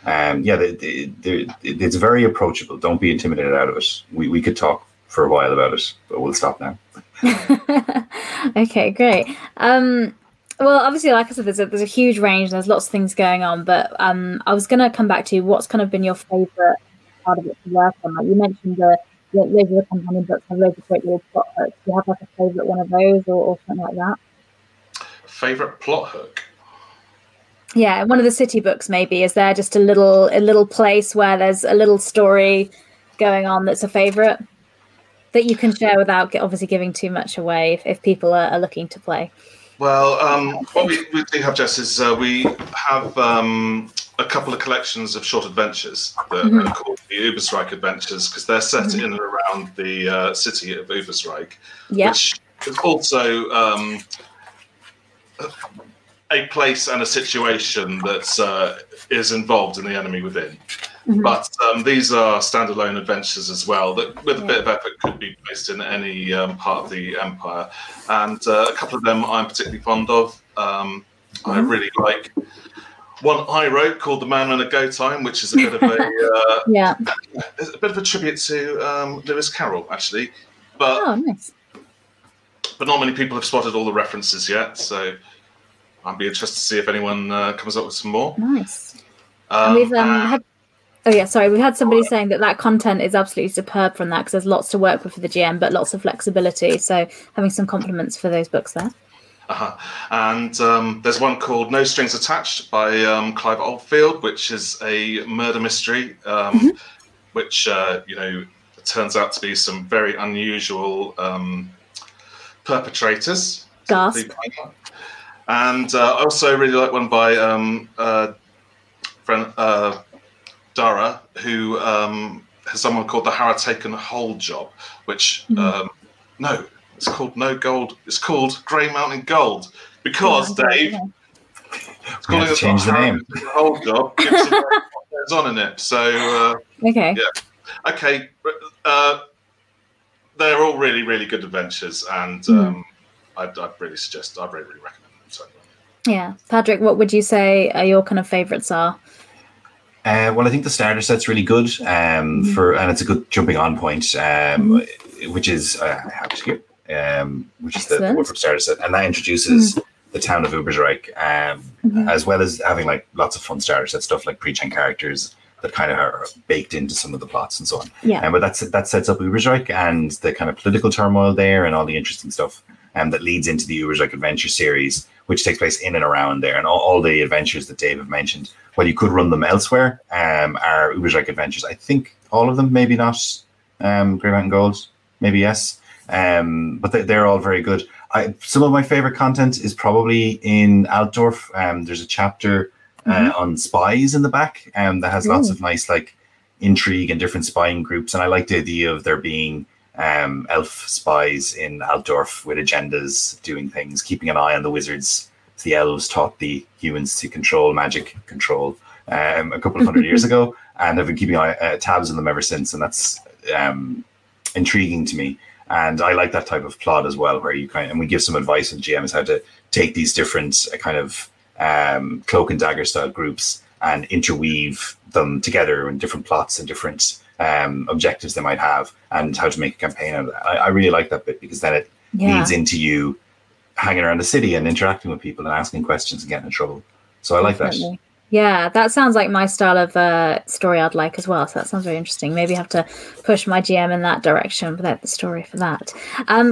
It's very approachable. Don't be intimidated out of it. We could talk for a while about it, but we'll stop now. Okay, great. Well, obviously, like I said, there's a huge range. There's lots of things going on, but I was going to come back to what's kind of been your favourite part of it to work on. Like you mentioned, the companion books have loads of great little plot hooks. Do you have like a favourite one of those or something like that? Favourite plot hook? Yeah, one of the city books maybe. Is there just a little place where there's a little story going on that's a favourite that you can share without obviously giving too much away if people are looking to play? Well, what we do have, Jess, is we have a couple of collections of short adventures that are called the Ubersreik adventures, because they're set in and around the city of Ubersreik, which is also... a place and a situation that is involved in the Enemy Within. But these are standalone adventures as well that, with a bit of effort, could be placed in any part of the Empire. And a couple of them I'm particularly fond of. I really like one I wrote called "The Man and a Go Time," which is a bit of a tribute to Lewis Carroll, actually. But not many people have spotted all the references yet, so. I'd be interested to see if anyone comes up with some more. Nice. And we've had Oh yeah, sorry. We had somebody saying that that content is absolutely superb from that because there's lots to work with for the GM, but lots of flexibility. So having some compliments for those books there. Uh-huh. And there's one called No Strings Attached by Clive Oldfield, which is a murder mystery, which, you know, turns out to be some very unusual perpetrators. Gasp. And I also really like one by friend Dara, who has someone called The Harrow Taken Whole Job, which, it's called No Gold. It's called Grey Mountain Gold because it's called the name. Whole Job gives away what goes on in it. So they're all really, really good adventures, and I'd really recommend them. So. Yeah, Padraig, what would you say are your kind of favourites are? Well, I think the starter set's really good and it's a good jumping on point, which is which is the one from starter set, and that introduces the town of Ubersreik, as well as having like lots of fun starter set stuff like pre-gen characters that kind of are baked into some of the plots and so on. Yeah, but that sets up Ubersreik and the kind of political turmoil there and all the interesting stuff, and that leads into the Ubersreik adventure series, which takes place in and around there. And all the adventures that Dave have mentioned, while you could run them elsewhere, are Ubersreik adventures. I think all of them, maybe not. Grey Mountain Gold, maybe yes. But they're all very good. Some of my favorite content is probably in Altdorf. There's a chapter on spies in the back, that has lots of nice like intrigue and different spying groups. And I like the idea of there being elf spies in Altdorf with agendas, doing things, keeping an eye on the wizards. So the elves taught the humans to control magic control a couple of hundred years ago, and I've been keeping tabs on them ever since. And that's intriguing to me, and I like that type of plot as well, where you and we give some advice on GMs how to take these different kind of cloak and dagger style groups and interweave them together in different plots and different objectives they might have, and how to make a campaign out of that. I really like that bit because then it leads into you hanging around the city and interacting with people and asking questions and getting in trouble. So I like that. Yeah, that sounds like my style of story I'd like as well. So that sounds very interesting. Maybe I have to push my GM in that direction without the story for that.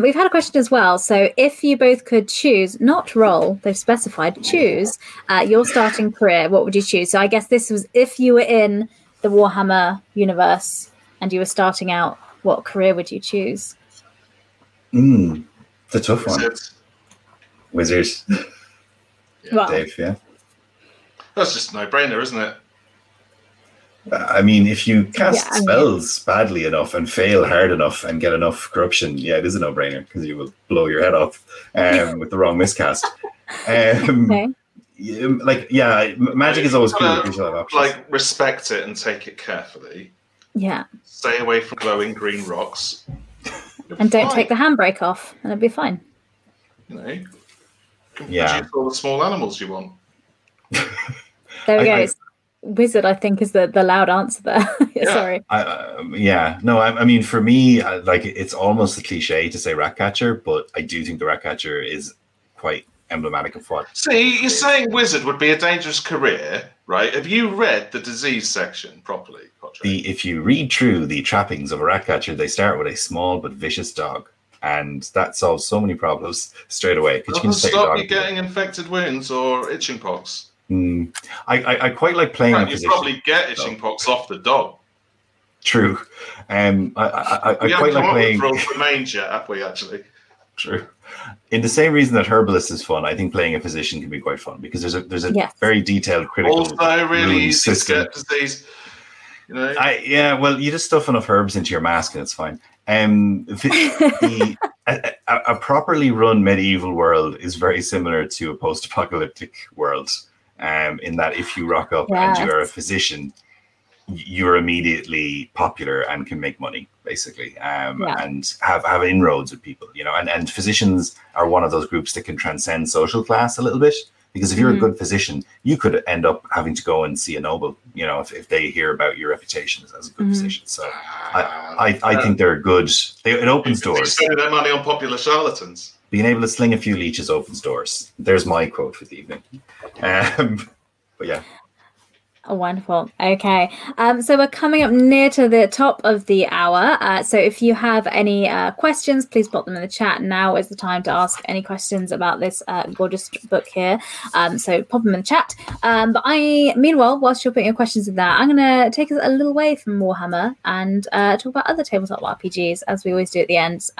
We've had a question as well. So if you both could choose, not roll, they've specified choose, your starting career, what would you choose? So I guess this was if you were in the Warhammer universe and you were starting out, what career would you choose? The tough one. Wizards. Well, Dave, yeah. That's just a no-brainer, isn't it? I mean, if you cast spells badly enough and fail hard enough and get enough corruption, it is a no-brainer because you will blow your head off with the wrong miscast. Magic is always good. Like, respect it and take it carefully. Yeah. Stay away from glowing green rocks. And don't take the handbrake off, and it'll be fine. You know, you can produce all the small animals you want. There we go. Wizard, I think, is the loud answer there. Sorry. I mean, for me, it's almost a cliche to say rat catcher, but I do think the rat catcher is quite emblematic of what. See, you're saying wizard would be a dangerous career, right? Have you read the disease section properly, Patrick? If you read through the trappings of a rat catcher, they start with a small but vicious dog, and that solves so many problems straight away. It doesn't stop you getting infected wounds or itching pox. I quite like playing. You probably get itching pox off the dog. True. I quite like playing. The range yet, have we actually? True. In the same reason that herbalist is fun, I think playing a physician can be quite fun because there's a very detailed critical. Also, really easy to get disease. You know. You just stuff enough herbs into your mask and it's fine. A properly run medieval world is very similar to a post-apocalyptic world, in that if you rock up and you are a physician, you're immediately popular and can make money, basically, and have inroads with people, you know. And physicians are one of those groups that can transcend social class a little bit, because if you're a good physician, you could end up having to go and see a noble, you know, if they hear about your reputation as a good physician. So I think they're good. It opens doors. Spending their money on popular charlatans. Being able to sling a few leeches opens doors. There's my quote for the evening. But yeah. Wonderful. Okay. So we're coming up near to the top of the hour. So if you have any questions, please pop them in the chat. Now is the time to ask any questions about this gorgeous book here. So pop them in the chat. But meanwhile, whilst you're putting your questions in there, I'm going to take us a little way from Warhammer and talk about other tabletop RPGs, as we always do at the end.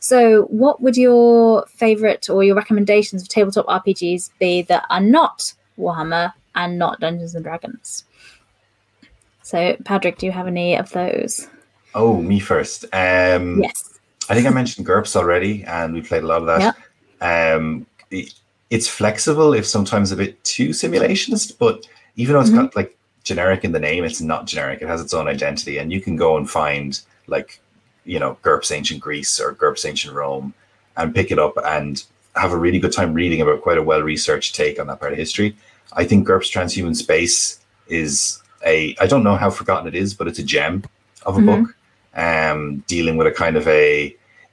So what would your favourite or your recommendations of tabletop RPGs be that are not Warhammer and not Dungeons and Dragons? So, Padraig, do you have any of those? Oh, me first. Yes. I think I mentioned GURPS already, and we played a lot of that. Yep. It's flexible, if sometimes a bit too simulationist, but even though it's got like generic in the name, it's not generic. It has its own identity, and you can go and find like, you know, GURPS Ancient Greece or GURPS Ancient Rome and pick it up and have a really good time reading about quite a well-researched take on that part of history. I think GURPS Transhuman Space is I don't know how forgotten it is, but it's a gem of a book, dealing with a kind of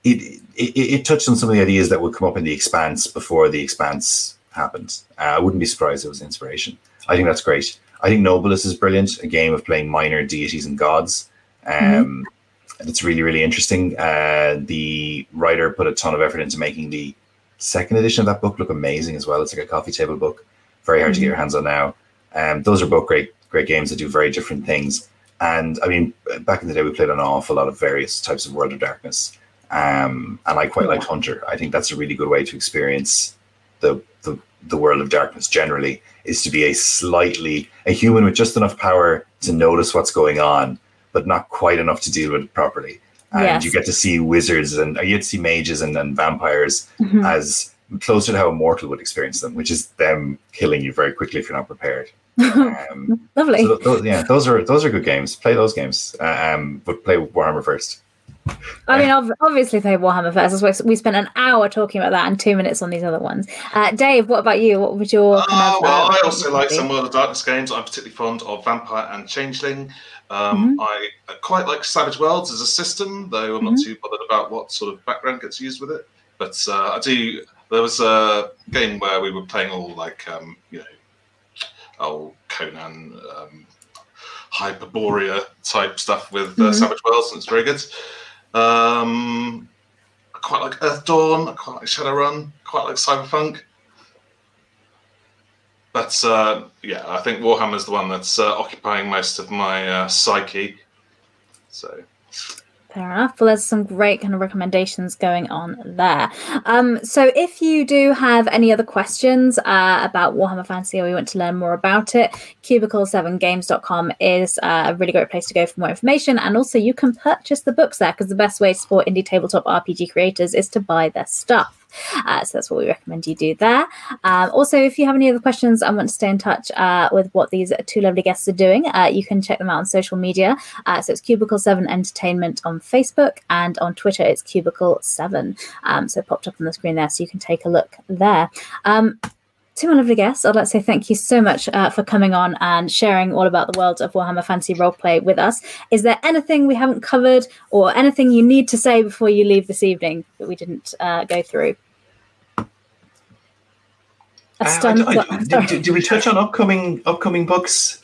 it touched on some of the ideas that would come up in The Expanse before The Expanse happened. I wouldn't be surprised it was inspiration. I think that's great. I think Nobilis is brilliant, a game of playing minor deities and gods. And it's really, really interesting. The writer put a ton of effort into making the second edition of that book look amazing as well. It's like a coffee table book. Very hard to get your hands on now. Those are both great games that do very different things. And I mean, back in the day, we played an awful lot of various types of World of Darkness. And I quite liked Hunter. I think that's a really good way to experience the World of Darkness generally, is to be a human with just enough power to notice what's going on, but not quite enough to deal with it properly. And you get to see wizards and you get to see mages and vampires as closer to how a mortal would experience them, which is them killing you very quickly if you're not prepared. Lovely. So those are good games. Play those games, but play Warhammer first. I mean, obviously play Warhammer first. We spent an hour talking about that and 2 minutes on these other ones. Dave, what about you? What would your kind of, I also like some World of Darkness games. I'm particularly fond of Vampire and Changeling. I quite like Savage Worlds as a system, though I'm not too bothered about what sort of background gets used with it. But I do. There was a game where we were playing all like, Conan, Hyperborea type stuff with Savage Worlds, and it's very good. I quite like Earth Dawn, I quite like Shadowrun, quite like Cyberpunk. But I think Warhammer's the one that's occupying most of my psyche. So. Fair enough. Well, there's some great kind of recommendations going on there. So if you do have any other questions about Warhammer Fantasy or you want to learn more about it, cubicle7games.com is a really great place to go for more information. And also you can purchase the books there, because the best way to support indie tabletop RPG creators is to buy their stuff. So that's what we recommend you do there. Also, if you have any other questions and want to stay in touch with what these two lovely guests are doing, you can check them out on social media. So it's Cubicle 7 Entertainment on Facebook, and on Twitter it's Cubicle 7. So it popped up on the screen there, so you can take a look there. To my lovely guests, I'd like to say thank you so much for coming on and sharing all about the world of Warhammer Fantasy Roleplay with us. Is there anything we haven't covered or anything you need to say before you leave this evening that we didn't go through? Do we touch on upcoming books?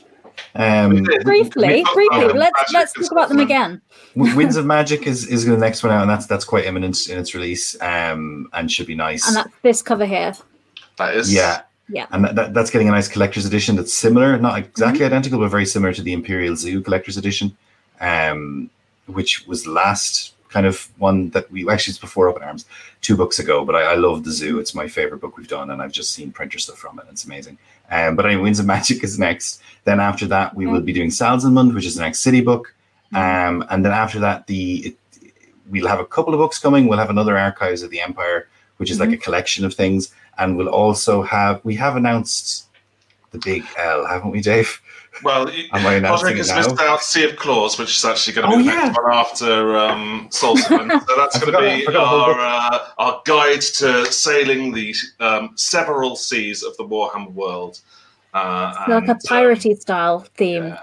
Briefly. Let's talk about them again. Winds of Magic is the next one out, and that's quite imminent in its release, and should be nice. And that's this cover here. That is. Yeah. And that's getting a nice collector's edition that's similar, not exactly identical, but very similar to the Imperial Zoo collector's edition, which was the last kind of one that we actually, it's before Open Arms, 2 books ago, but I love the Zoo. It's my favorite book we've done, and I've just seen printer stuff from it. It's amazing. But anyway, Winds of Magic is next. Then after that, we will be doing Salzmund, which is the next city book. And then after that, we'll have a couple of books coming. We'll have another Archives of the Empire, which is like a collection of things. And we'll also have announced the big L, haven't we, Dave? Well, Padraig has missed out Sea of Claws, which is actually going to be the next one after Salzmund. So that's going to be our guide to sailing the several seas of the Warhammer world. It's like a piratey style theme.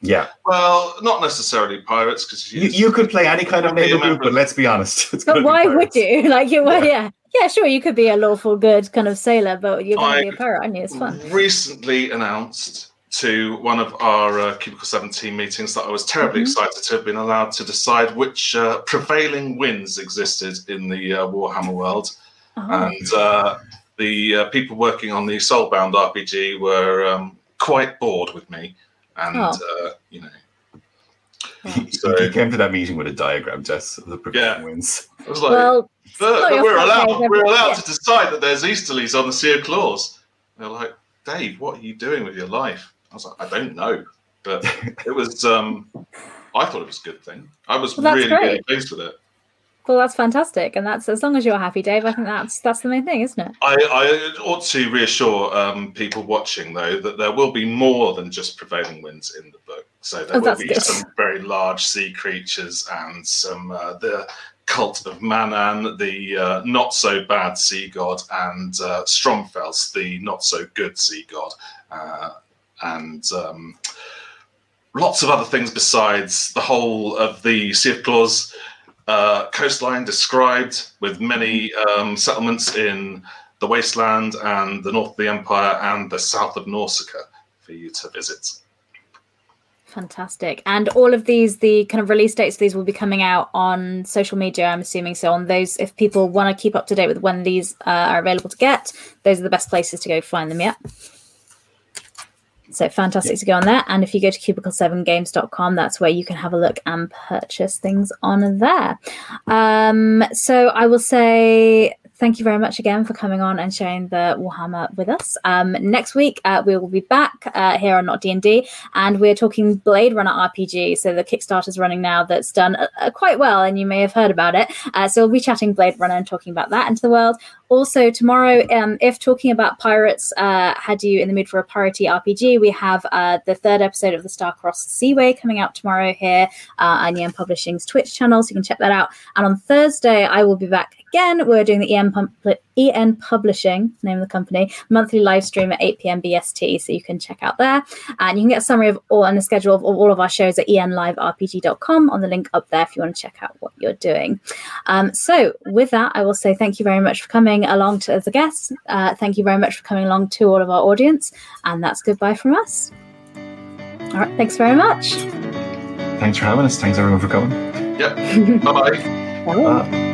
Yeah. Well, not necessarily pirates, because you could play any kind of naval group, but let's be honest. But why would you? Like you were, yeah. Yeah, sure, you could be a lawful good kind of sailor, but you're going to be a pirate, aren't you? It's fun. Recently announced to one of our Cubicle 7 team meetings that I was terribly excited to have been allowed to decide which prevailing winds existed in the Warhammer world. And the people working on the Soulbound RPG were quite bored with me. And, you know... So he came to that meeting with a diagram, Jess, of the prevailing winds. I was like, well, we're allowed to decide that there's Easterlies on the Sea of Claws. They're like, Dave, what are you doing with your life? I was like, I don't know. But it was, I thought it was a good thing. I was really pleased with it. Well, that's fantastic. And that's, as long as you're happy, Dave, I think that's the main thing, isn't it? I ought to reassure people watching, though, that there will be more than just prevailing winds in the book. So there will be some very large sea creatures and some the cult of Manan, the not-so-bad sea god, and Stromfels, the not-so-good sea god, and... lots of other things besides the whole of the Sea of Claws coastline described, with many settlements in the Wasteland and the north of the Empire and the south of Nausicaa for you to visit. Fantastic. And all of these, the kind of release dates of these will be coming out on social media, I'm assuming. So on those, if people want to keep up to date with when these are available to get, those are the best places to go find them, yeah. So fantastic to go on there. And if you go to cubicle7games.com, that's where you can have a look and purchase things on there. So I will say... thank you very much again for coming on and sharing the Warhammer with us. Next week, we will be back here on Not D&D, and we're talking Blade Runner RPG. So the Kickstarter's running now that's done quite well, and you may have heard about it. So we'll be chatting Blade Runner and talking about that into the world. Also, tomorrow, if talking about pirates had you in the mood for a piratey RPG, we have the third episode of the Star-Crossed Seaway coming out tomorrow here on EM Publishing's Twitch channel, so you can check that out. And on Thursday, I will be back again. We're doing the EN Publishing, name of the company, monthly live stream at 8 p.m. BST, so you can check out there. And you can get a summary of all and the schedule of all of our shows at enliverpg.com on the link up there if you want to check out what you're doing. So with that, I will say thank you very much for coming along to as a guest. Thank you very much for coming along to all of our audience. And that's goodbye from us. All right, thanks very much. Thanks for having us. Thanks everyone for coming. Yep. Bye-bye. Bye.